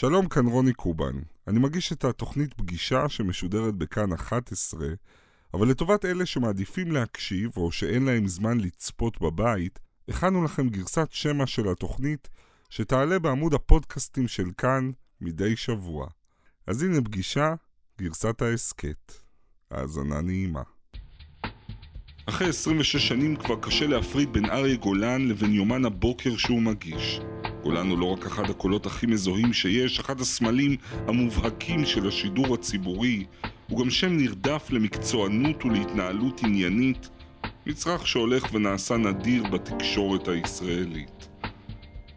שלום, כאן רוני קובן. אני מגיש את התוכנית פגישה שמשודרת בכאן 11, אבל לטובת אלה שמעדיפים להקשיב או שאין להם זמן לצפות בבית, הכנו לכם גרסת שמע של התוכנית שתעלה בעמוד הפודקאסטים של כאן מדי שבוע. אז הנה פגישה, גרסת העסקת. האזנה נעימה. אחרי 26 שנים כבר קשה להפריד בין אריה גולן לבין יומן הבוקר שהוא מגיש. גולן הוא לא רק אחד הקולות הכי מזוהים שיש, אחד הסמלים המובהקים של השידור הציבורי, הוא גם שם נרדף למקצוענות ולהתנהלות עניינית, מצרך שהולך ונעשה נדיר בתקשורת הישראלית.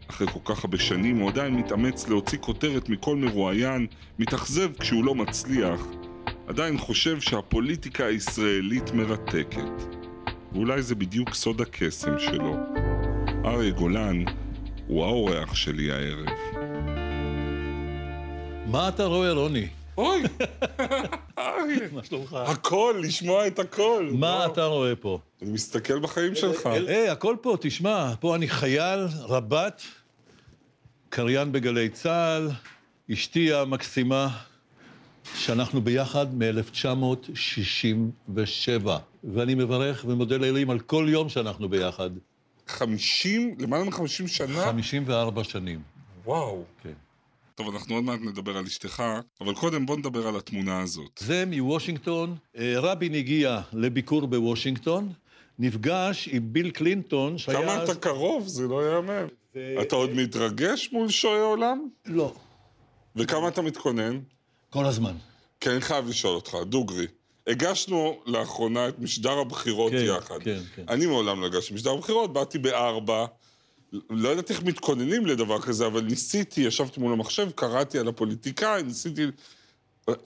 אחרי כל כך הרבה שנים הוא עדיין מתאמץ להוציא כותרת מכל מרואיין, מתאכזב כשהוא לא מצליח, עדיין חושב שהפוליטיקה הישראלית מרתקת. ואולי זה בדיוק סוד הקסם שלו. אריה גולן הוא האורח שלי הערב. מה אתה רואה, רוני? אוי! אריה! מה שלומך? הכל, לשמוע את הכל. מה אתה רואה פה? אני מסתכל בחיים שלך. הכל פה, תשמע. פה אני חייל, רבת, קריין בגלי צהל, אשתי המקסימה, שאנחנו ביחד מ-1967. ואני מברך ומודה לאלוהים על כל יום שאנחנו ביחד. 50? למעלה מ-50 שנה? 54 שנים. וואו. כן. טוב, אנחנו עוד מעט נדבר על אשתך, אבל קודם בוא נדבר על התמונה הזאת. זה מוושינגטון. רבין הגיע לביקור בוושינגטון, נפגש עם ביל קלינטון, שהיה... כמה אתה קרוב? זה לא יאמן. אתה עוד מתרגש מול שועי העולם? לא. וכמה אתה מתכונן? כל הזמן. כן, אני חייב לשאול אותך, דוגרי. הגשנו לאחרונה את משדר הבחירות יחד. אני מעולם לא הגשתי משדר הבחירות, באתי ב-4, לא ידעתי איך מתכוננים לדבר כזה, אבל ניסיתי, ישבתי מול המחשב, קראתי על הפוליטיקה, ניסיתי...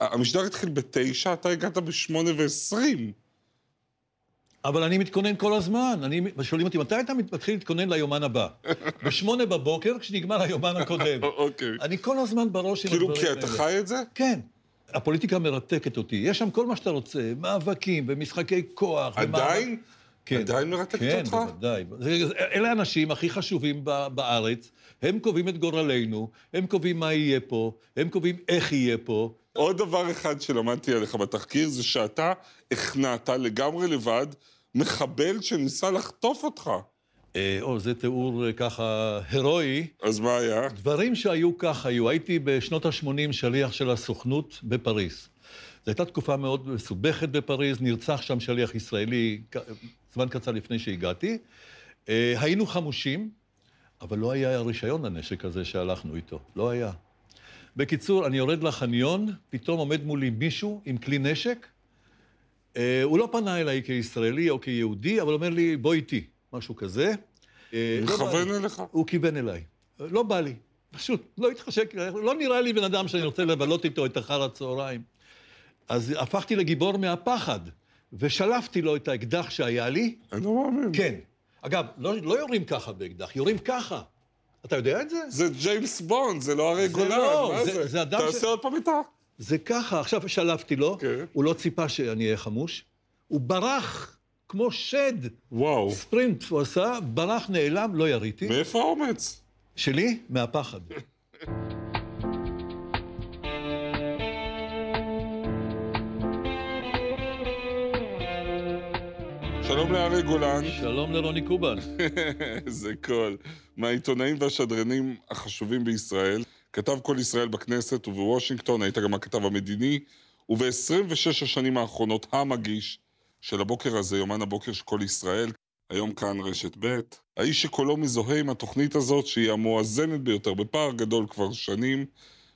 המשדר התחיל ב-9, אתה הגעת ב-8:20. אבל אני מתכונן כל הזמן. שואלים אותי, מתי אתה מתחיל להתכונן ליומן הבא? ב-8:00, כשנגמר היומן הקודם. אוקיי. אני כל הזמן בראש... כאילו, כי אתה חי את זה? כן. הפוליטיקה מרתקת אותי. יש שם כל מה שאתה רוצה, מאבקים ומשחקי כוח. עדיין? עדיין מרתקת אותך? כן, בוודאי. אלה האנשים הכי חשובים בארץ. הם קובעים את גורלנו, הם קובעים מה יהיה פה, הם קובעים איך יהיה פה. עוד דבר אחד שלמדתי עליך בתחקיר, זה שאתה הכנעת לגמרי לבד מחבל שניסה לחטוף אותך. זה תיאור ככה הרואי. אז מה היה? דברים שהיו כך היו. הייתי בשנות ה-80 שליח של הסוכנות בפריז. זו הייתה תקופה מאוד מסובכת בפריז, נרצח שם שליח ישראלי, זמן קצר לפני שהגעתי. היינו חמושים, אבל לא היה רישיון לנשק הזה שהלכנו איתו. לא היה. בקיצור, אני יורד לחניון, פתאום עומד מולי מישהו עם כלי נשק. הוא לא פנה אליי כישראלי או כיהודי, אבל אומר לי, בוא איתי. משהו כזה. מכוון אליך? הוא כיוון אליי. לא בא לי. פשוט, לא התחשק. לא נראה לי בן אדם שאני רוצה לבלות איתו את אחר הצהריים. אז הפכתי לגיבור מהפחד, ושלפתי לו את האקדח שהיה לי. אני לא מאמין. כן. אגב, לא יורים ככה באקדח, יורים ככה. אתה יודע את זה? זה ג'יימס בונד, זה לא אריה גולן. מה זה? אתה עושה עוד פעם איתה? זה ככה. עכשיו שלפתי לו, הוא לא ציפה שאני אהיה חמוש. הוא ברח. כמו שד. וואו. ספרינט הוא עשה, ברח נעלם, לא יריתי. מאיפה האומץ? שלי? מהפחד. שלום לאריה גולן. שלום לרוני קובן. זה כל. מהעיתונאים והשדרנים החשובים בישראל, כתב כל ישראל בכנסת ובוושינגטון, היית גם הכתב המדיני, וב-26 השנים האחרונות המגיש, של הבוקר הזה, יומן הבוקר של כל ישראל, היום כאן רשת ב', האיש שקולו מזוהה עם התוכנית הזאת, שהיא המואזנת ביותר בפער גדול כבר שנים,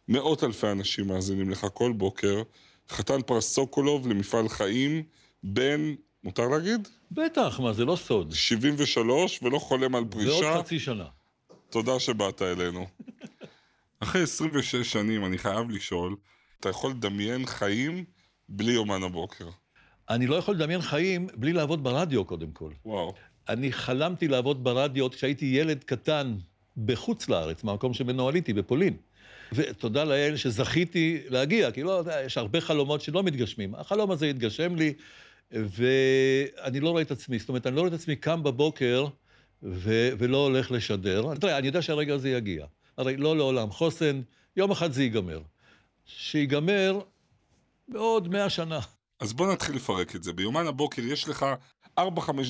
מאות אלפי אנשים מאזינים לך כל בוקר, חתן פרס סוקולוב למפעל חיים, בן, מותר להגיד? בטח, מה, זה לא סוד. 73 ולא חולם על פרישה. ועוד חצי שנה. תודה שבאת אלינו. אחרי 26 שנים, אני חייב לשאול, אתה יכול לדמיין חיים בלי יומן הבוקר? אני לא יכול לדמיין חיים בלי לעבוד ברדיו, קודם כל. וואו. אני חלמתי לעבוד ברדיו כשהייתי ילד קטן בחוץ לארץ, מהמקום שמנו עליתי, בפולין. ותודה לאל שזכיתי להגיע, כי לא, יש הרבה חלומות שלא מתגשמים. החלום הזה התגשם לי, ואני לא רואה את עצמי. זאת אומרת, אני לא רואה את עצמי קם בבוקר ולא הולך לשדר. תראה, אני יודע שהרגע הזה יגיע. הרי לא לעולם חוסן, יום אחד זה ייגמר. שיגמר בעוד 100 שנה. אז בוא נתחיל לפרק את זה. ביומן הבוקר יש לך 4-5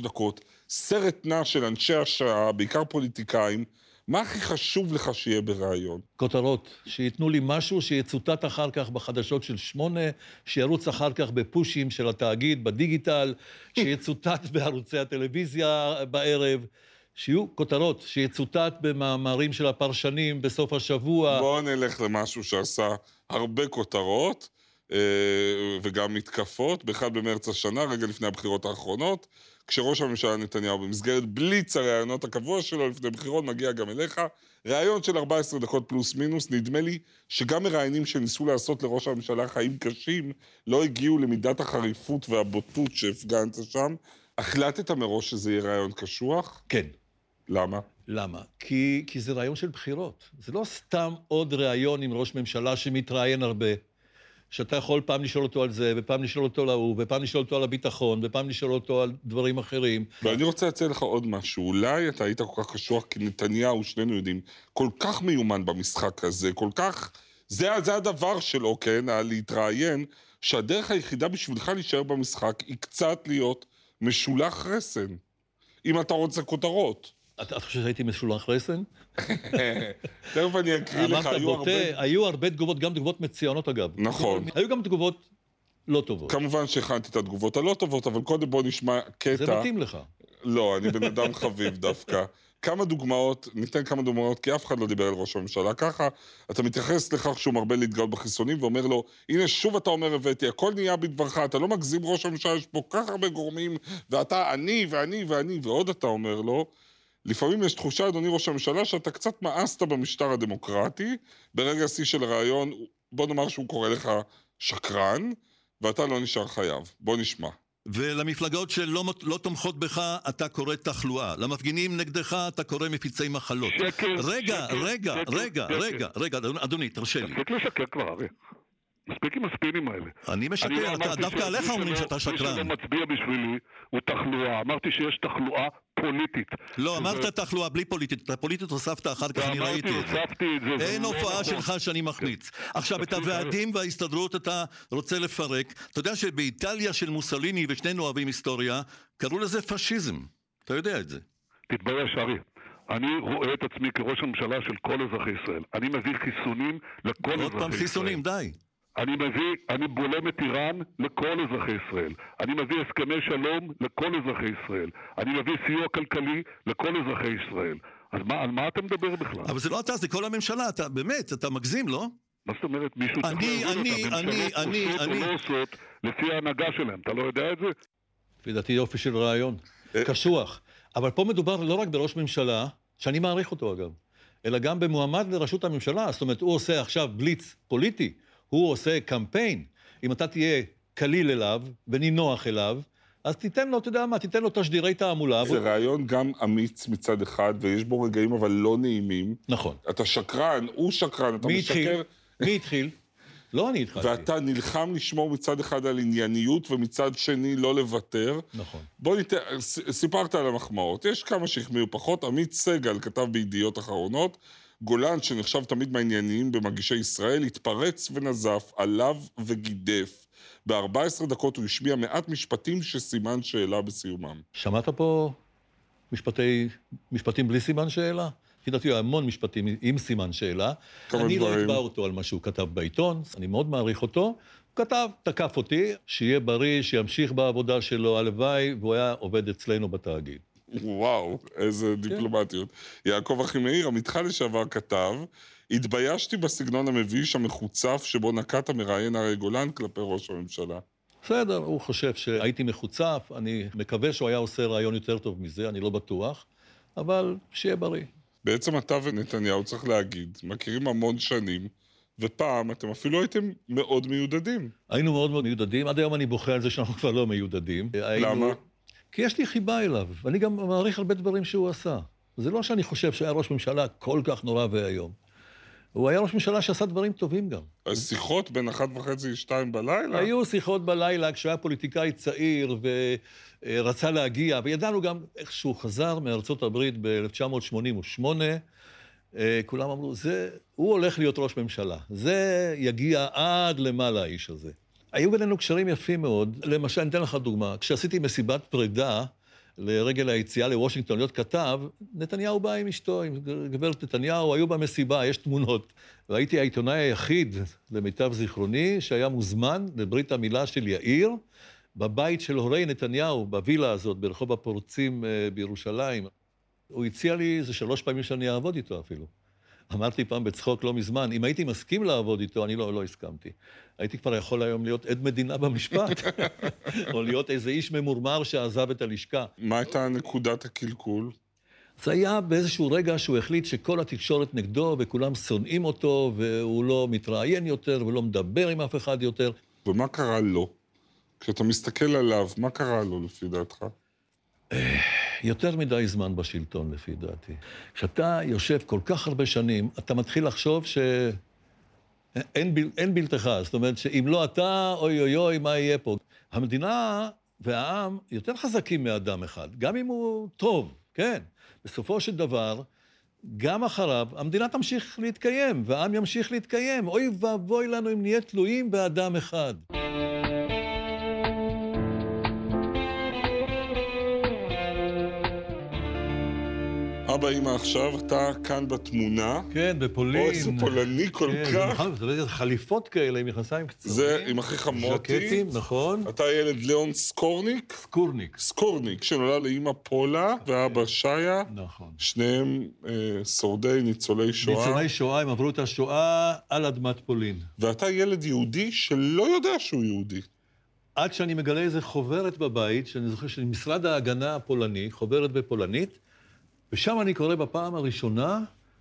דקות, סרט נע של אנשי השעה, בעיקר פוליטיקאים. מה הכי חשוב לך שיהיה ברעיון? כותרות, שיתנו לי משהו שיצוטט אחר כך בחדשות של 8, שירוץ אחר כך בפושים של התאגיד, בדיגיטל, שיצוטט בערוצי הטלוויזיה בערב, שיהיו כותרות, שיצוטט במאמרים של הפרשנים בסוף השבוע. בואו נלך למשהו שעשה הרבה כותרות וגם מתקפות, באחד במרץ השנה, רגע לפני הבחירות האחרונות, כשראש הממשלה נתניהו במסגרת בליץ הרעיונות הקבוע שלו לפני בחירות, מגיע גם אליך, רעיון של 14 דקות פלוס מינוס. נדמה לי שגם מראיינים שניסו לעשות לראש הממשלה חיים קשים, לא הגיעו למידת החריפות והבוטות שהפגנת שם. החלטת מראש שזה יהיה רעיון קשוח? כן. למה? למה? כי זה רעיון של בחירות. זה לא סתם עוד רעיון עם ראש ממשלה שמתראיין הרבה, שאתה יכול פעם לשאול אותו על זה, ופעם לשאול אותו על ההוא, ופעם לשאול אותו על הביטחון, ופעם לשאול אותו על דברים אחרים. ואני רוצה להציע לך עוד משהו. אולי אתה היית כל כך קשוח, כי נתניהו, שנינו יודעים, כל כך מיומן במשחק הזה, כל כך... זה הדבר שלו, כן, להתראיין, שהדרך היחידה בשבילך להישאר במשחק היא קצת להיות משולח רסן, אם אתה רוצה כותרות. אתה חושב שהייתי משולח רסן? תכף אני אקריא לך, היו הרבה תגובות, גם תגובות מציונות אגב. נכון. היו גם תגובות לא טובות. כמובן שהכנתי את התגובות הלא טובות, אבל קודם בוא נשמע קטע. זה מתאים לך. לא, אני בן אדם חביב דווקא. כמה דוגמאות, ניתן כמה דוגמאות, כי אף אחד לא דיבר על ראש הממשלה ככה. אתה מתייחס לכך שהוא מרבה להתגאות בחיסונים, ואומר לו, הנה שוב אתה אומר הבאתי, הכל נהיה בדברך, אתה לא מגזים ראש הממשלה, יש פה כך הרבה גורמים, ואתה אני ואני ואני, ועוד אתה אומר לו, לפעמים יש תחושה, אדוני ראש הממשלה, שאתה קצת מאסת במשטר הדמוקרטי, ברגע השיא של הרעיון, בוא נאמר שהוא קורא לך שקרן, ואתה לא נשאר חייב. בוא נשמע. ולמפלגות שלא תומכות בך, אתה קורא תחלואה. למפגינים נגדך, אתה קורא מפיצי מחלות. שקר, רגע, שקר, רגע, שקר, רגע, שקר. רגע, רגע, אדוני, תרשה לי. תפסיק לשקר כבר, אריה. מספיק עם הספינים האלה. אני משקר, דווקא עליך אומרים שאתה שקרן. מי שמצביע בשבילי הוא תחלואה. אמרתי שיש תחלואה פוליטית. לא, אמרת תחלואה בלי פוליטית. הפוליטית הוספת אחר כך, אני ראיתי את זה. אין הופעה שלך שאני מחמיץ. עכשיו, את הוועדים וההסתדרות אתה רוצה לפרק. אתה יודע שבאיטליה של מוסוליני, ושנינו אוהבים היסטוריה, קראו לזה פשיזם. אתה יודע את זה. תתבייש, ארי. אני רואה את עצמי כראש הממשלה של כל אזרחי ישראל. אני מביא חיסונים לכל אזרחי ישראל. עוד פעם חיסונים, די. אני בולם את איראן לכל אזרחי ישראל. אני מביא הסכמי שלום לכל אזרחי ישראל. אני מביא סיוע כלכלי לכל אזרחי ישראל. אז על מה אתה מדבר בכלל? אבל זה לא אתה, זה כל הממשלה. אתה באמת, אתה מגזים, לא? מה זאת אומרת? מישהו צריך להגיד אותה. ממשלות עושות או לא עושות לפי ההנהגה שלהם. אתה לא יודע את זה? לפי דעתי יופי של רעיון. קשוח. אבל פה מדובר לא רק בראש ממשלה, שאני מעריך אותו אגב, אלא גם במועמד לראשות הממשלה. זאת אומרת, הוא עושה עכשיו בליץ פוליטי. הוא עושה קמפיין. אם אתה תהיה קליל אליו, ונינוח אליו, אז תיתן לו, אתה יודע מה, תיתן לו תשדירי תעמולה. זה רעיון גם אמיץ מצד אחד, ויש בו רגעים אבל לא נעימים. נכון. אתה שקרן, הוא שקרן, אתה משקר. מי התחיל? לא אני התחלתי. ואתה נלחם לשמור מצד אחד על ענייניות, ומצד שני לא לוותר. נכון. בוא ניתן, סיפרת על המחמאות. יש כמה שהחמיאו פחות. עמית סגל כתב בידיעות אחרונות, גולן, שנחשב תמיד מעניינים במגישי ישראל, התפרץ ונזף עליו וגידף. ב-14 דקות הוא השמיע מעט משפטים שסימן שאלה בסיומם. שמעת פה משפטים בלי סימן שאלה? כדעתי, המון משפטים עם סימן שאלה. אני לא אתבע אותו על מה שהוא כתב בעיתון, אני מאוד מעריך אותו. הוא כתב, תקף אותי, שיהיה בריא, שימשיך בעבודה שלו, הלוואי, והוא היה עובד אצלנו בתאגיד. וואו, איזה דיפלומטיות. יעקב אחימאיר, עמיתך לשעבר, כתב, התביישתי בסגנון המביש המחוצף שבו נקט המראיין אריה גולן כלפי ראש הממשלה. בסדר, הוא חושב שהייתי מחוצף, אני מקווה שהוא היה עושה רעיון יותר טוב מזה, אני לא בטוח, אבל שיהיה בריא. בעצם אתה ונתניהו, צריך להגיד, מכירים המון שנים, ופעם אתם אפילו הייתם מאוד מיודדים. היינו מאוד מיודדים, עד היום אני בוכה על זה שאנחנו כבר לא מיודדים. למה? כי יש לי חיבה אליו, ואני גם מעריך הרבה דברים שהוא עשה. זה לא שאני חושב שהיה ראש ממשלה כל כך נורא והיום. הוא היה ראש ממשלה שעשה דברים טובים גם. אז שיחות בין 1:30 ל-2 בלילה? היו שיחות בלילה כשהוא היה פוליטיקאי צעיר ורצה להגיע, וידענו גם איך שהוא חזר מארצות הברית ב-1988, כולם אמרו, הוא הולך להיות ראש ממשלה, זה יגיע עד למעלה האיש הזה. היו בינינו קשרים יפים מאוד, למשל, אני אתן לך דוגמה, כשעשיתי מסיבת פרידה לרגל היציאה לוושינגטון להיות כתב, נתניהו בא עם אשתו, עם גברת נתניהו, היו במסיבה, יש תמונות, והייתי העיתונאי היחיד, למיטב זיכרוני, שהיה מוזמן לברית המילה של יאיר, בבית של הורי נתניהו, בווילה הזאת, ברחוב הפורצים בירושלים. הוא הציע לי איזה 3 פעמים שאני אעבוד איתו אפילו. אמרתי פעם בצחוק לא מזמן, אם הייתי מסכים לעבוד איתו, אני לא הסכמתי. הייתי כבר יכול היום להיות עד מדינה במשפט, או להיות איזה איש ממורמר שעזב את הלשכה. מה הייתה נקודת הקלקול? זה היה באיזשהו רגע שהוא החליט שכל התקשורת נגדו, וכולם שונאים אותו, והוא לא מתראיין יותר, ולא מדבר עם אף אחד יותר. ומה קרה לו? כשאתה מסתכל עליו, מה קרה לו לפי דעתך? יותר מדי זמן בשלטון, לפי דעתי. כשאתה יושב כל כך הרבה שנים, אתה מתחיל לחשוב שאין בלתך, זאת אומרת שאם לא אתה, אוי אוי אוי, מה יהיה פה? המדינה והעם יותר חזקים מאדם אחד, גם אם הוא טוב, כן. בסופו של דבר, גם אחריו, המדינה תמשיך להתקיים, והעם ימשיך להתקיים. אוי ואבוי לנו אם נהיה תלויים באדם אחד. אבא, אמא, עכשיו אתה כאן בתמונה. כן, בפולין. אוי, זה פולני כל כך. כן, אתה יודע, חליפות כאלה עם מכנסיים קצרים. זה עם אחיך מוטי. ז'קטים, נכון. אתה ילד ליאון סקורניק. סקורניק. סקורניק, שנולד לאמא פולה ואבא שיה. נכון. שניהם שורדי ניצולי שואה. ניצולי שואה, הם עברו את השואה על אדמת פולין. ואתה ילד יהודי שלא יודע שהוא יהודי. עד שאני מגלה איזה חוברת בבית, שאני זוכר שמשרד ההגנה הפולני, חוברת בפולנית, ושם אני קורא בפעם הראשונה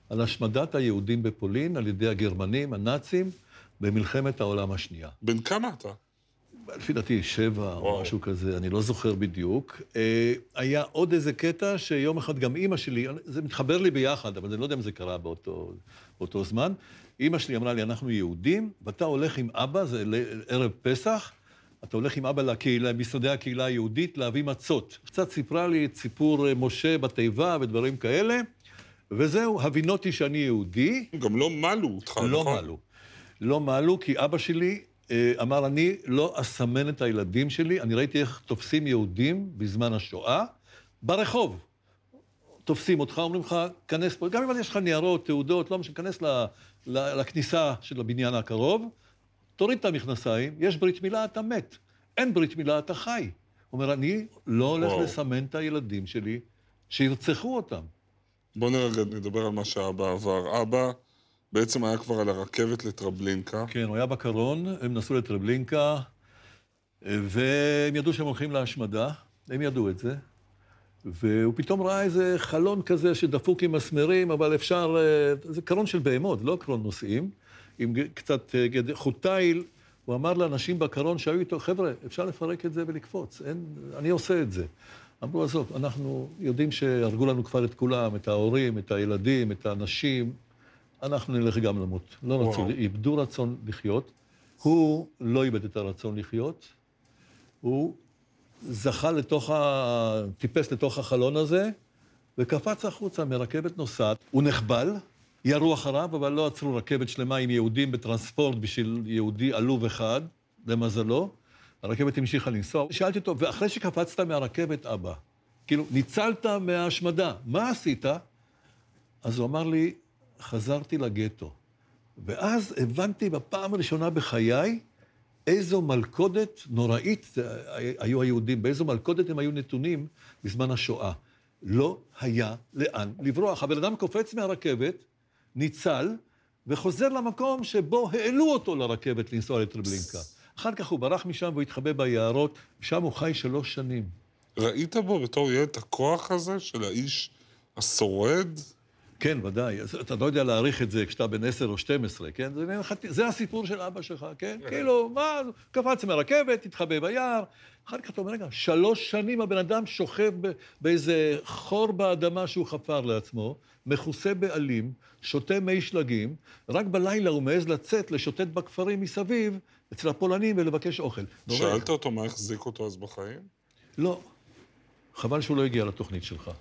על השמדת היהודים בפולין, על ידי הגרמנים, הנאצים, במלחמת העולם השנייה. בן כמה אתה? לפי דעתי 7 או משהו כזה, אני לא זוכר בדיוק. היה עוד איזה קטע שיום אחד גם אימא שלי, זה מתחבר לי ביחד, אבל אני לא יודע אם זה קרה באותו זמן, אימא שלי אמרה לי, אנחנו יהודים, ואתה הולך עם אבא, זה ערב פסח, אתה הולך עם אבא למשרדי הקהילה היהודית להביא מצות. קצת סיפרה לי את סיפור משה בתיבה ודברים כאלה, וזהו, הבינותי שאני יהודי. גם לא מלו אותך, נכון? לא מלו. לא מלו, כי אבא שלי אמר, אני לא אסמן את הילדים שלי, אני ראיתי איך תופסים יהודים בזמן השואה, ברחוב. תופסים אותך, אומרים לך, כנס פה, גם אם יש לך ניירות, תעודות, לא משנה, כנס לכניסה של הבניין הקרוב, תוריד את המכנסיים, יש ברית מילה, אתה מת. אין ברית מילה, אתה חי. הוא אומר, אני לא הולך לסמן את הילדים שלי שירצחו אותם. בוא נרגע, נדבר על מה שאבא עבר. אבא בעצם היה כבר על הרכבת לטרבלינקה. כן, הוא היה בקרון, הם נסעו לטרבלינקה, והם ידעו שהם הולכים להשמדה, הם ידעו את זה, והוא פתאום ראה איזה חלון כזה שדפוק עם מסמרים, אבל אפשר, זה קרון של בהמות, לא קרון נוסעים, עם קצת חוטייל, הוא אמר לאנשים בקרון שהיו איתו, חבר'ה, אפשר לפרק את זה ולקפוץ, אני עושה את זה. אמרו, עזוב, אנחנו יודעים שהרגו לנו כבר את כולם, את ההורים, את הילדים, את האנשים, אנחנו נלך גם למות. לא רצון, איבדו רצון לחיות. הוא לא איבד את הרצון לחיות, הוא זכה טיפס לתוך החלון הזה, וקפץ החוצה מרכבת נוסעת, הוא נחבל, ירו אחריו, אבל לא עצרו רכבת שלמה עם יהודים בטרנספורט בשביל יהודי עלוב אחד, למזלו. הרכבת המשיכה לנסוע. שאלתי אותו, ואחרי שקפצת מהרכבת, אבא, כאילו, ניצלת מההשמדה, מה עשית? אז הוא אמר לי, חזרתי לגטו. ואז הבנתי בפעם הראשונה בחיי, איזו מלכודת נוראית היו היהודים, באיזו מלכודת הם היו נתונים בזמן השואה. לא היה לאן לברוח. הבן אדם קופץ מהרכבת, ניצל, וחוזר למקום שבו העלו אותו לרכבת לנסוע לטרבלינקה. אחר כך הוא ברח משם והתחבא ביערות, שם הוא חי 3 שנים. ראית בו בתור ילד את הכוח הזה של האיש השורד? כן, ודאי. אתה לא יודע להעריך את זה כשאתה בן 10 או 12, כן? זה הסיפור של אבא שלך, כן? כאילו, מה? קפץ מהרכבת, התחבא ביער. אחר כך אתה אומר, רגע, 3 שנים הבן אדם שוכב באיזה חור באדמה שהוא חפר לעצמו, מכוסה בעלים, שותה מי שלגים, רק בלילה הוא מעז לצאת, לשוטט בכפרים מסביב, אצל הפולנים ולבקש אוכל. שאלת אותו מה החזיק אותו אז בחיים? לא. חבל שהוא לא הגיע לתוכנית שלך.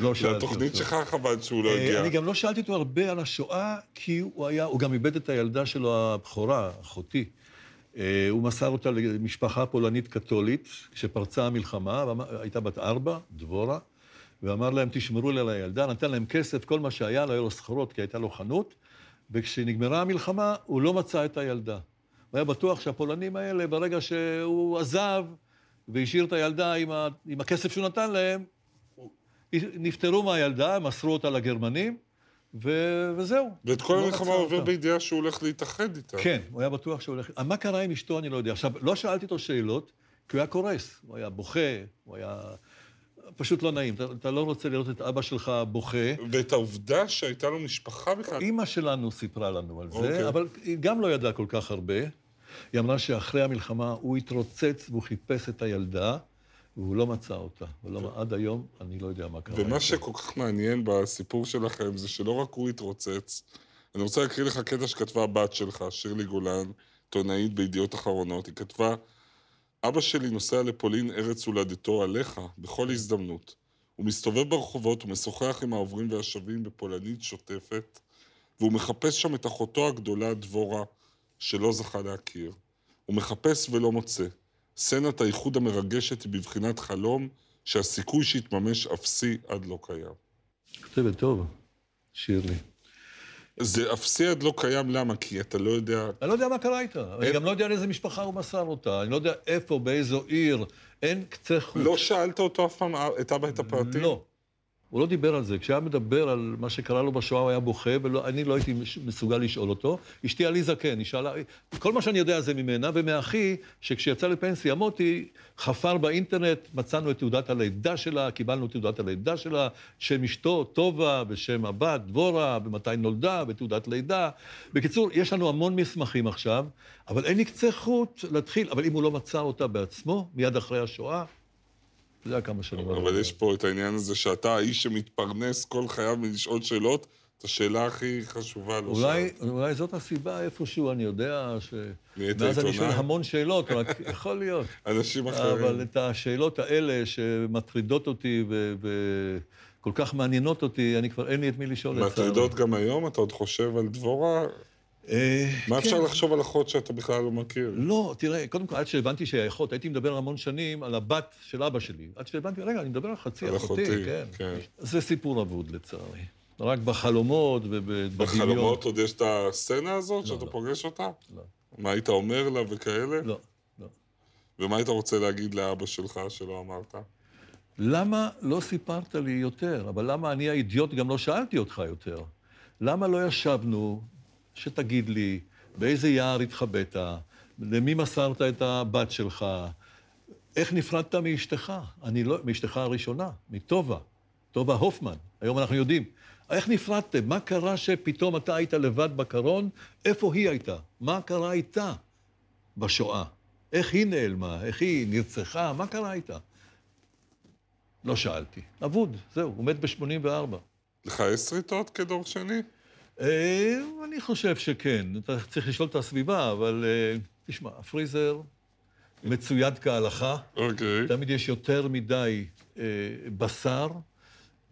לא שאלתי אותו. לתוכנית שלך חבל שהוא לא הגיע. אני גם לא שאלתי אותו הרבה על השואה, כי הוא גם איבד את הילדה שלו הבכורה, אחותי. הוא מסר אותה למשפחה פולנית קתולית, כשפרצה המלחמה, הייתה בת 4, דבורה, ואמר להם, תשמרו לי על הילדה, נתן להם כסף, כל מה שהיה, לא היה לו סחורות, כי הייתה לו חנות, וכשנגמרה המלחמה, הוא לא מצא את הילדה. הוא היה בטוח שהפולנים האלה, ברגע שהוא עזב, והשאיר את הילדה עם הכסף שהוא נתן להם, נפטרו מהילדה, מסרו אותה לגרמנים, וזהו. ואת כל המלחמה עובר בידיעה שהוא הולך להתאחד איתה. כן, הוא היה בטוח שהוא הולך... מה קרה עם אשתו, אני לא יודע. עכשיו, לא שאלתי אותו שאלות, כי הוא היה קורס, הוא היה בוכה, הוא היה... פשוט לא נעים. אתה לא רוצה לראות את אבא שלך בוכה. ואת העובדה שהייתה לו משפחה בכלל. אימא שלנו סיפרה לנו על זה, אבל היא גם לא ידעה כל כך הרבה. היא אמרה שאחרי המלחמה הוא התרוצץ והוא חיפש את הילדה, והוא לא מצא אותה. עד היום אני לא יודע מה קרה. ומה שכל כך מעניין בסיפור שלכם זה שלא רק הוא התרוצץ. אני רוצה להקריא לך קטע שכתבה הבת שלך, שירלי גולן, עיתונאית בידיעות אחרונות. היא כתבה, אבא שלי נוסע לפולין ארץ הולדתו עליך בכל הזדמנות. הוא מסתובב ברחובות, הוא משוחח עם העוברים והשבים בפולנית שוטפת, והוא מחפש שם את אחותו הגדולה, דבורה, שלא זכה להכיר. הוא מחפש ולא מוצא. סצנת האיחוד המרגשת היא בבחינת חלום שהסיכוי שהתממש אפסי עד לא קיים. כותבת טוב, שירלי. זה אפסי עד לא קיים, למה? כי אתה לא יודע... אני לא יודע מה קרה איתה. אני גם לא יודע לאיזה משפחה הוא מסר אותה. אני לא יודע איפה, באיזו עיר. אין קצה חוץ. לא שאלת אותו אף פעם, את אבא, את הפרטי? לא. הוא לא דיבר על זה. כשהיה מדבר על מה שקרה לו בשואה, הוא היה בוכה, ואני לא הייתי מסוגל לשאול אותו. אשתי עליזה כן, היא שאלה... כל מה שאני יודע זה ממנה, ומאחי, שכשיצא לפנסיה מוטי, חפר באינטרנט, מצאנו את תעודת הלידה שלה, קיבלנו את תעודת הלידה שלה, שם אשתו, טובה, בשם הבת, דבורה, במתי נולדה, בתעודת לידה. בקיצור, יש לנו המון מסמכים עכשיו, אבל אין לי קצה חוט להתחיל, אבל אם הוא לא מצא אותה בעצמו, מיד אחרי השואה, זה היה כמה שנים. אבל יש פה את העניין הזה שאתה האיש שמתפרנס כל חייו מלשאול שאלות, את השאלה הכי חשובה לא שאלת. אולי זאת הסיבה איפשהו, אני יודע ש... ואז אני שואל המון שאלות, רק יכול להיות. אנשים אחרים. אבל את השאלות האלה שמטרידות אותי וכל כך מעניינות אותי, אני כבר אין לי את מי לשאול. מטרידות גם היום? אתה עוד חושב על דבורה? מה אפשר לחשוב על אחות שאתה בכלל לא מכיר? לא, תראה, קודם כל, עד שהבנתי שהיא אחות, הייתי מדבר המון שנים על הבת של אבא שלי. עד שהבנתי, רגע, אני מדבר על חצי אחותי, כן. זה סיפור אבוד לצערי. רק בחלומות ובדמיון. בחלומות עוד יש את הסצנה הזאת שאתה פוגש אותה? לא. מה היית אומר לה וכאלה? לא, לא. ומה היית רוצה להגיד לאבא שלך שלא אמרת? למה לא סיפרת לי יותר? אבל למה אני האידיוט גם לא שאלתי אותך יותר? למה לא ישבנו... שתגיד לי, באיזה יער התחבאת, למי מסרת את הבת שלך, איך נפרדת מאשתך, מאשתך הראשונה, מטובה, טובה הופמן, היום אנחנו יודעים. איך נפרדתם? מה קרה שפתאום אתה היית לבד בקרון? איפה היא הייתה? מה קרה איתה בשואה? איך היא נעלמה? איך היא נרצחה? מה קרה איתה? לא שאלתי. אבוד, זהו, הוא מת ב-84. לך 10 ריטות כדור שני? אני חושב שכן, אתה צריך לשאול את הסביבה, אבל תשמע, הפריזר מצויד כהלכה. אוקיי. תמיד יש יותר מדי בשר,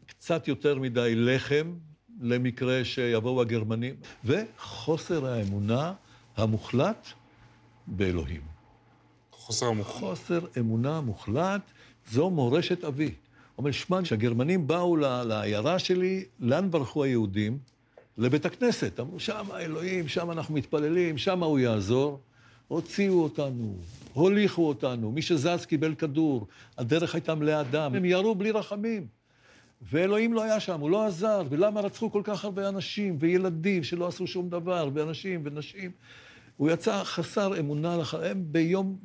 קצת יותר מדי לחם, למקרה שיבואו הגרמנים, וחוסר האמונה המוחלט באלוהים. חוסר אמונה מוחלט, זו מורשת אבי. אומר, שמע, כשהגרמנים באו לעיירה שלי, לאן ברחו היהודים? לבית הכנסת, אמרו, שם האלוהים, שם אנחנו מתפללים, שם הוא יעזור. הוציאו אותנו, הוליכו אותנו, מי שזז קיבל כדור, הדרך הייתה מלאה דם, הם ירו בלי רחמים. ואלוהים לא היה שם, הוא לא עזר, ולמה רצחו כל כך הרבה אנשים, וילדים שלא עשו שום דבר, ואנשים ונשים. הוא יצא חסר אמונה לחיים,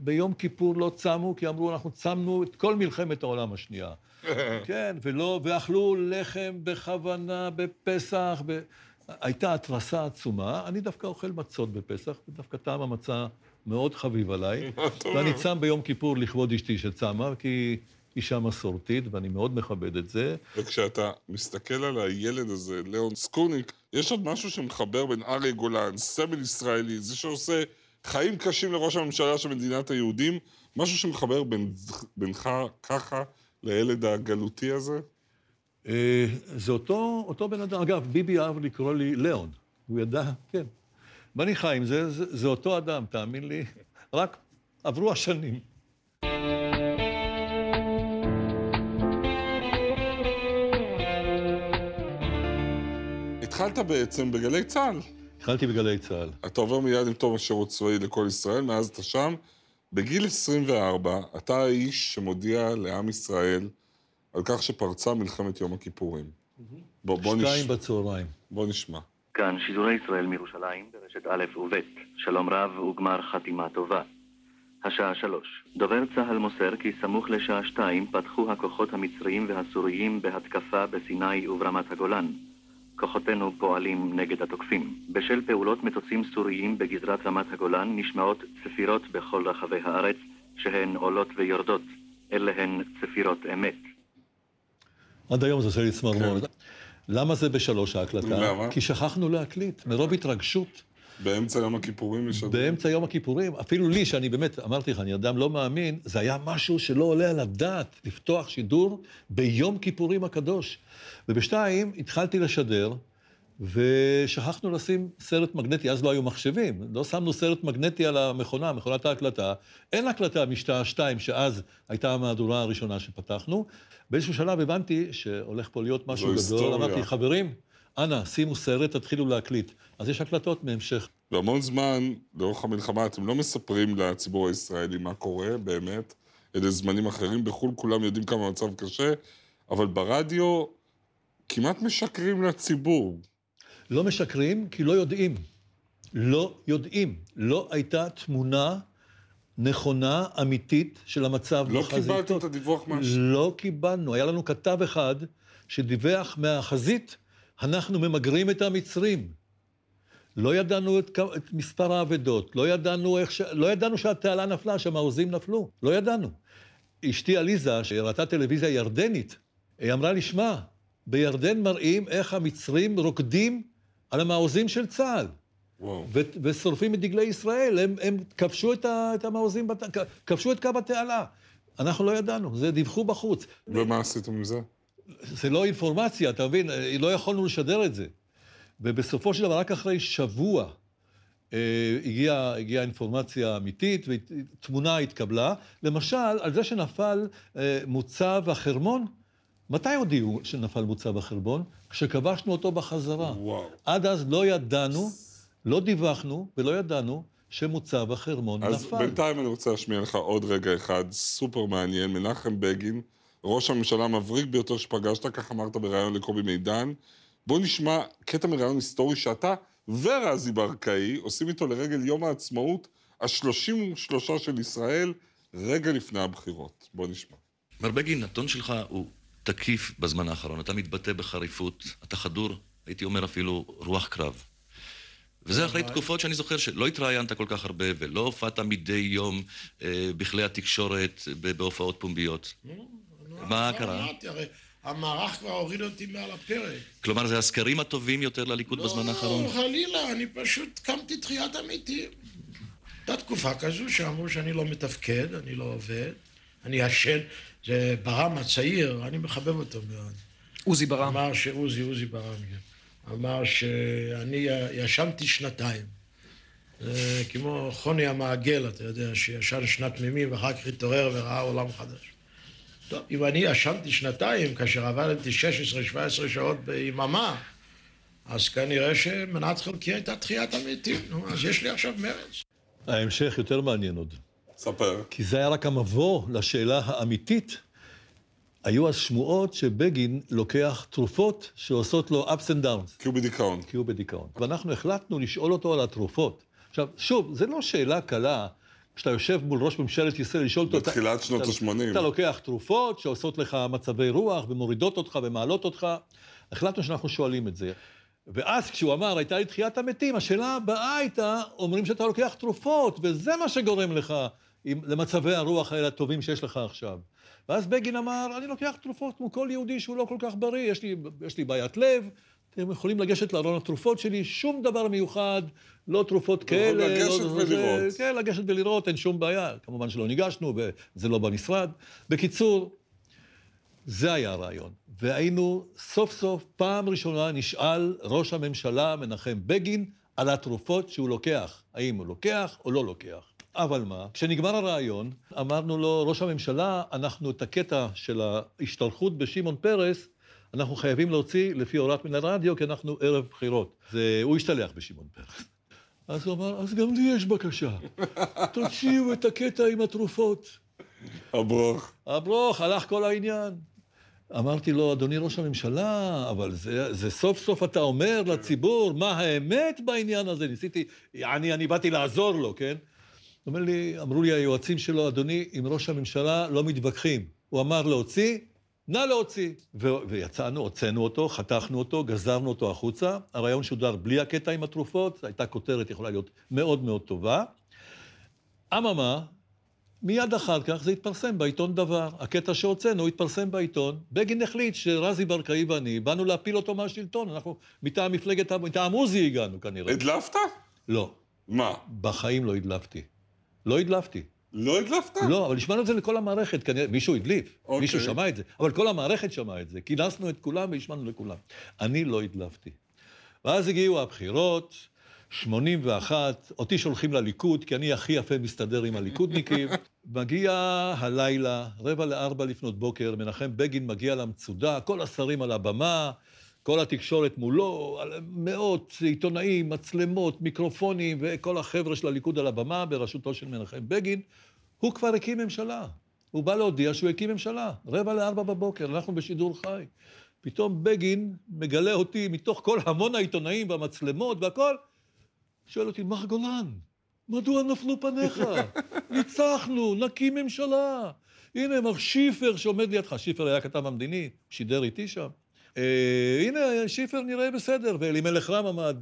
ביום כיפור לא צמו, כי אמרו, אנחנו צמנו את כל מלחמת העולם השנייה. כן, ואכלו לחם בכוונה, בפסח, הייתה התרסה עצומה, אני דווקא אוכל מצות בפסח, ודווקא טעם המצה מאוד חביב עליי, ואני צם ביום כיפור לכבוד אשתי שצמה, כי היא אישה מסורתית, ואני מאוד מכבד את זה. וכשאתה מסתכל על הילד הזה, ליאון סקורניק, יש עוד משהו שמחבר בין אריה גולן, סמל ישראלי, זה שעושה חיים קשים לראש הממשלה של מדינת היהודים, משהו שמחבר בינך ככה לילד הגלותי הזה? זה אותו בן אדם. אגב, ביבי אהב לקרוא לי לאון. הוא ידע, כן. בני חיים, זה אותו אדם, תאמין לי. רק עברו השנים. התחלת בעצם בגלי צה"ל. התחלתי בגלי צה"ל. אתה עובר מיד עם תום השירות צבאי לכל ישראל, מאז אתה שם. בגיל 24, אתה האיש שמודיע לעם ישראל על כך שפרצה מלחמת יום הכיפורים. שתיים בצהריים. בוא נשמע. כאן שידורי ישראל מירושלים, ברשת א' וב', שלום רב וגמר חתימה טובה. השעה 3. דובר צה"ל מוסר כי סמוך לשעה 2 פתחו הכוחות המצריים והסוריים בהתקפה בסיני וברמת הגולן. כוחותינו פועלים נגד התוקפים. בשל פעולות מטוסים סוריים בגזרת רמת הגולן נשמעות צפירות בכל רחבי הארץ, שהן עולות ויורדות. אלה הן צפירות אמת. עד היום זה עושה לי צמרמורת. למה זה בשלוש ההקלטה? כי שכחנו להקליט, מרוב התרגשות. באמצע יום הכיפורים יש... באמצע יום הכיפורים, אפילו לי, שאני באמת, אמרתי לך, אני אדם לא מאמין, זה היה משהו שלא עולה על הדעת, לפתוח שידור ביום כיפורים הקדוש. ובשתיים התחלתי לשדר, ושכחנו לשים סרט מגנטי, אז לא היו מחשבים, לא שמנו סרט מגנטי על המכונה, מכונת ההקלטה, אין הקלטה משעה 2, שאז הייתה המהדורה הראשונה שפתחנו, באיזשהו שלב הבנתי שהולך פה להיות משהו גדול, אמרתי, חברים, אנא, שימו סרט, תתחילו להקליט. אז יש הקלטות מהמשך. והמון זמן, לאורך המלחמה, אתם לא מספרים לציבור הישראלי מה קורה, באמת, אלה זמנים אחרים, בחול כולם יודעים כמה מצב קשה, אבל ברדיו כמעט משקרים לציבור. לא משקרים, כי לא יודעים. לא יודעים. לא הייתה תמונה נכונה, אמיתית, של המצב בחזיתות. לא קיבלתם את הדיווח משהו. לא קיבלנו. היה לנו כתב אחד שדיווח מהחזית, אנחנו ממגרים את המצרים. לא ידענו את מספר העבדות, לא ידענו שהתעלה נפלה, שהמעוזים נפלו. לא ידענו. אשתי אליזה, שראתה טלוויזיה ירדנית, היא אמרה לי, שמע, בירדן מראים איך המצרים רוקדים על המעוזים של צה"ל. ושורפים את דגלי ישראל. הם כבשו את המעוזים, כבשו את קו התעלה. אנחנו לא ידענו, זה דיווחו בחוץ. ומה עשיתם עם זה? זה לא אינפורמציה, אתה מבין? לא יכולנו לשדר את זה. ובסופו של דבר, רק אחרי שבוע, הגיעה אינפורמציה אמיתית, ותמונה התקבלה. למשל, על זה שנפל מוצב החרמון, מתי הודיעו שנפל מוצב החרמון? כשכבשנו אותו בחזרה. וואו. עד אז לא ידענו, לא דיווחנו ולא ידענו שמוצב החרמון נפל. אז בינתיים אני רוצה להשמיע לך עוד רגע אחד, סופר מעניין, מנחם בגין, ראש הממשלה מבריק ביותר שפגשת, כך אמרת בראיון לקובי מידן. בוא נשמע קטע מראיון היסטורי שאתה ורזי ברקאי עושים איתו לרגל יום העצמאות ה-33 של ישראל, רגע לפני הבחירות. בוא נשמע. מר בגין, הטון שלך הוא תקיף בזמן האחרון. אתה מתבטא בחריפות, אתה חדור, הייתי אומר אפילו רוח קרב. וזה אחרי תקופות שאני זוכר שלא התראיינת כל כך הרבה, ולא הופעת מדי יום בכלי התקשורת בהופעות פומביות. מה קרה? הרי המערך כבר הוריד אותי מעל הפרק. כלומר, זה הסקרים הטובים יותר לליכוד בזמן האחרון? לא, חלילה, אני פשוט קמתי תחיית אמיתי. הייתה תקופה כזו שאמרו שאני לא מתפקד, אני לא עובד, אני ישן, זה ברם הצעיר, אני מחבב אותו מאוד. עוזי ברם. אמר עוזי ברם, אמר שאני ישנתי שנתיים. זה כמו חוני המעגל, אתה יודע, שישן שנת מימים ואחר כך התעורר וראה עולם חדש. טוב, אם אני ישנתי שנתיים, כאשר עבדתי 16-17 שעות ביממה, אז כנראה שמנת חלקי הייתה תחיית אמיתית. נו, אז יש לי עכשיו מרץ. ההמשך יותר מעניין עוד. ספר. כי זה היה רק המבוא לשאלה האמיתית. היו אז שמועות שבגין לוקח תרופות שעושות לו ups and downs. כי הוא בדיכאון. כי הוא בדיכאון. ואנחנו החלטנו לשאול אותו על התרופות. עכשיו, שוב, זה לא שאלה קלה, כשאתה יושב מול ראש ממשלת ישראל, לשאול אותו... בתחילת שנות ה-80. אתה לוקח תרופות שעושות לך מצבי רוח, ומורידות אותך ומעלות אותך. החלטנו שאנחנו שואלים את זה. ואז כשהוא אמר, הייתה לי תחיית המתים, השאלה הבאה הייתה, אומרים שאתה לוקח תרופות, וזה מה שגורם לך למצבי הרוח האלה הטובים שיש לך עכשיו. ואז בגין אמר, אני לוקח תרופות כמו כל יהודי שהוא לא כל כך בריא, יש לי בעיית לב, אתם יכולים לגשת לארון התרופות שלי, שום דבר מיוחד, לא תרופות כאלה. לגשת ולראות. כן, לגשת ולראות, אין שום בעיה. כמובן שלא ניגשנו, וזה לא במשרד. בקיצור, זה היה הרעיון. והיינו סוף סוף, פעם ראשונה, נשאל ראש הממשלה מנחם בגין על התרופות שהוא לוקח, האם הוא לוקח או לא לוקח. אבל מה? כשנגמר הרעיון, אמרנו לו, ראש הממשלה, אנחנו את הקטע של ההשתלחות בשמעון פרס, אנחנו חייבים להוציא לפי הוראת מן הרדיו, כי אנחנו ערב בחירות. הוא השתלח בשמעון פרס. אז הוא אמר, אז גם לי יש בקשה. תוציאו את הקטע עם התרופות. הברוך. הברוך, הלך כל העניין. אמרתי לו, אדוני ראש הממשלה, אבל זה סוף סוף אתה אומר לציבור, מה האמת בעניין הזה? ניסיתי, אני באתי לעזור לו, כן? אמרו לי היועצים שלו, אדוני, עם ראש הממשלה לא מתווכחים. הוא אמר להוציא, נא להוציא. ויצאנו, הוצאנו אותו, חתכנו אותו, גזרנו אותו החוצה. הרעיון שודר בלי הקטע עם התרופות, הייתה כותרת, יכולה להיות מאוד מאוד טובה. אממה, מיד אחר כך זה התפרסם בעיתון דבר. הקטע שהוצאנו התפרסם בעיתון. בגין החליט שרזי ברקאי ואני באנו להפיל אותו מהשלטון. אנחנו מטעם מפלגת, מטעם עוזי הגענו כנראה. הדלפת? לא. מה? בחיים לא הדלפתי. לא הדלפתי. לא הדלפת? לא, אבל השמענו את זה לכל המערכת, כנראה, מישהו הדליף, מישהו שמע את זה, אבל כל המערכת שמעה את זה, כינסנו את כולם והשמענו לכולם. אני לא הדלפתי. ואז הגיעו הבחירות, 81, אותי שולחים לליכוד, כי אני הכי יפה מסתדר עם הליכודניקים. מגיע הלילה, 3:45 לפנות בוקר, מנחם בגין מגיע למצודה, כל השרים על הבמה, כל התקשורת מולו, מאות עיתונאים, מצלמות, מיקרופונים, וכל החבר'ה של הליכוד על הבמה, בראשותו של מנחם בגין, הוא כבר הקים ממשלה. הוא בא להודיע שהוא הקים ממשלה. 3:45, אנחנו בשידור חי. פתאום בגין מגלה אותי מתוך כל המון העיתונאים והמצלמות והכל, שואל אותי, מר גולן, מדוע נפלו פניך? ניצחנו, נקים ממשלה. הנה, מר שיפר שעומד לידך, שיפר היה כתב המדיני, שידר איתי שם. הנה, שיפר נראה בסדר, ואלימלך רם עמד,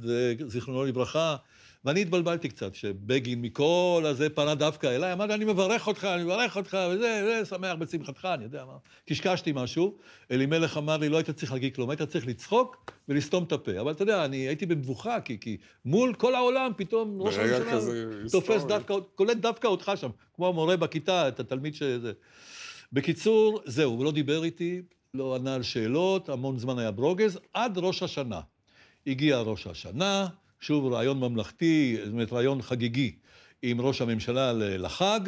זיכרונו לברכה, ואני התבלבלתי קצת, שבגין מכל הזה פנה דווקא אליי, אמר, אני מברך אותך, אני מברך אותך, וזה, שמח בצמחתך, אני יודע מה. קשקשתי משהו, אלימלך אמר לי, לא היית צריך להגיד כלום, היית צריך לצחוק ולסתום את הפה. אבל אתה יודע, אני הייתי במבוכה, כי מול כל העולם, פתאום ראש הממשלה תופס דווקא, קולט דווקא אותך שם, כמו המורה בכיתה, את התלמיד שזה. בקיצור, זהו, הוא לא דיבר איתי, לא ענה על שאלות, המון זמן היה ברוגז, עד ראש השנה. הגיע ראש השנה, שוב רעיון ממלכתי, זאת אומרת רעיון חגיגי, עם ראש הממשלה לחג,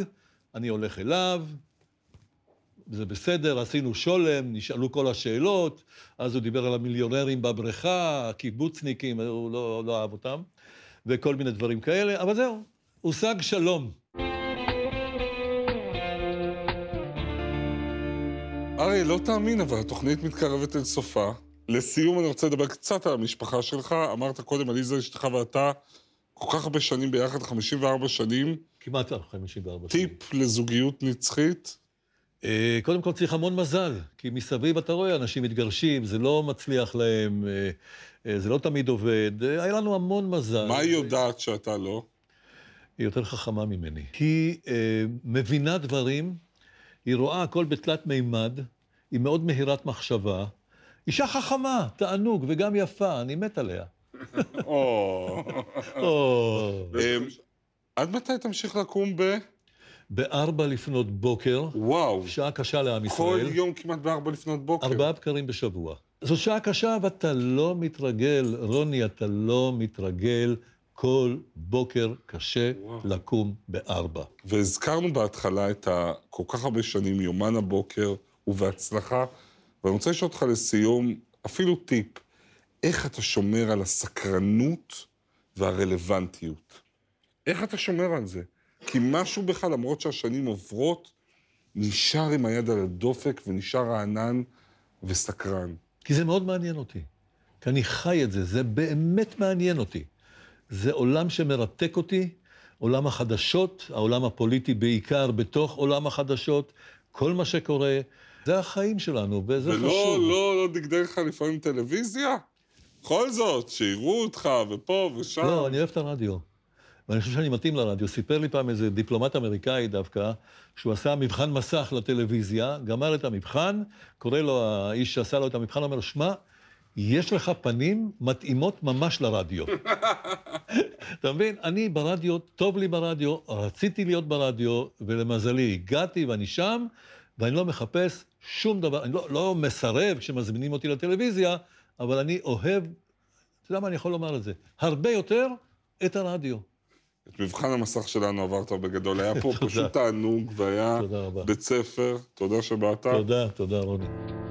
אני הולך אליו, זה בסדר, עשינו שולם, נשאלו כל השאלות, אז הוא דיבר על המיליונרים בבריכה, הקיבוצניקים, הוא לא אהב אותם, וכל מיני דברים כאלה, אבל זהו, הושג שלום. אריה, לא תאמין, אבל התוכנית מתקרבת אל סופה. לסיום, אני רוצה לדבר קצת על המשפחה שלך. אמרת קודם, עליזה, אשתך ואתה, כל כך הרבה שנים ביחד, 54 שנים. כמעט 54 שנים. טיפ לזוגיות נצחית? קודם כל צריך המון מזל, כי מסביב אתה רואה, אנשים מתגרשים, זה לא מצליח להם, זה לא תמיד עובד. היה לנו המון מזל. מה היא יודעת שאתה לא? היא יותר חכמה ממני. היא מבינה דברים, היא רואה הכל בתלת מימד, היא מאוד מהירת מחשבה. אישה חכמה, תענוג וגם יפה, אני מת עליה. עד מתי תמשיך לקום ב? ב-4:00 לפנות בוקר. וואו. שעה קשה לעם ישראל. כל יום כמעט ב-4:00 לפנות בוקר. 4 בקרים בשבוע. זו שעה קשה, ואתה לא מתרגל, רוני, אתה לא מתרגל. כל בוקר קשה לקום ב-4. והזכרנו בהתחלה את כל כך הרבה שנים, יומן הבוקר ובהצלחה, ואני רוצה לשאול אותך לסיום, אפילו טיפ, איך אתה שומר על הסקרנות והרלוונטיות? איך אתה שומר על זה? כי משהו בך, למרות שהשנים עוברות, נשאר עם היד על הדופק ונשאר רענן וסקרן. כי זה מאוד מעניין אותי. כי אני חי את זה, זה באמת מעניין אותי. זה עולם שמרתק אותי, עולם החדשות, העולם הפוליטי בעיקר בתוך עולם החדשות, כל מה שקורה, זה החיים שלנו, וזה חשוב. ולא, לא דגדר לך לפעמים טלוויזיה? בכל זאת, שיראו אותך ופה ושם. לא, אני אוהב את הרדיו, ואני חושב שאני מתאים לרדיו. סיפר לי פעם איזה דיפלומט אמריקאי דווקא, שהוא עשה מבחן מסך לטלוויזיה, גמר את המבחן, קורא לו האיש שעשה לו את המבחן, אומר לו, שמה, יש לך פנים מתאימות ממש לרדיו. אתה מבין? אני ברדיו, טוב לי ברדיו, רציתי להיות ברדיו, ולמזלי הגעתי ואני שם, ואני לא מחפש שום דבר, אני לא מסרב כשמזמינים אותי לטלוויזיה, אבל אני אוהב, אתה יודע מה אני יכול לומר על זה? הרבה יותר את הרדיו. את מבחן המסך שלנו עברת בגדול, היה פה פשוט תענוג והיה בית ספר. תודה שבאת. תודה, תודה רוני.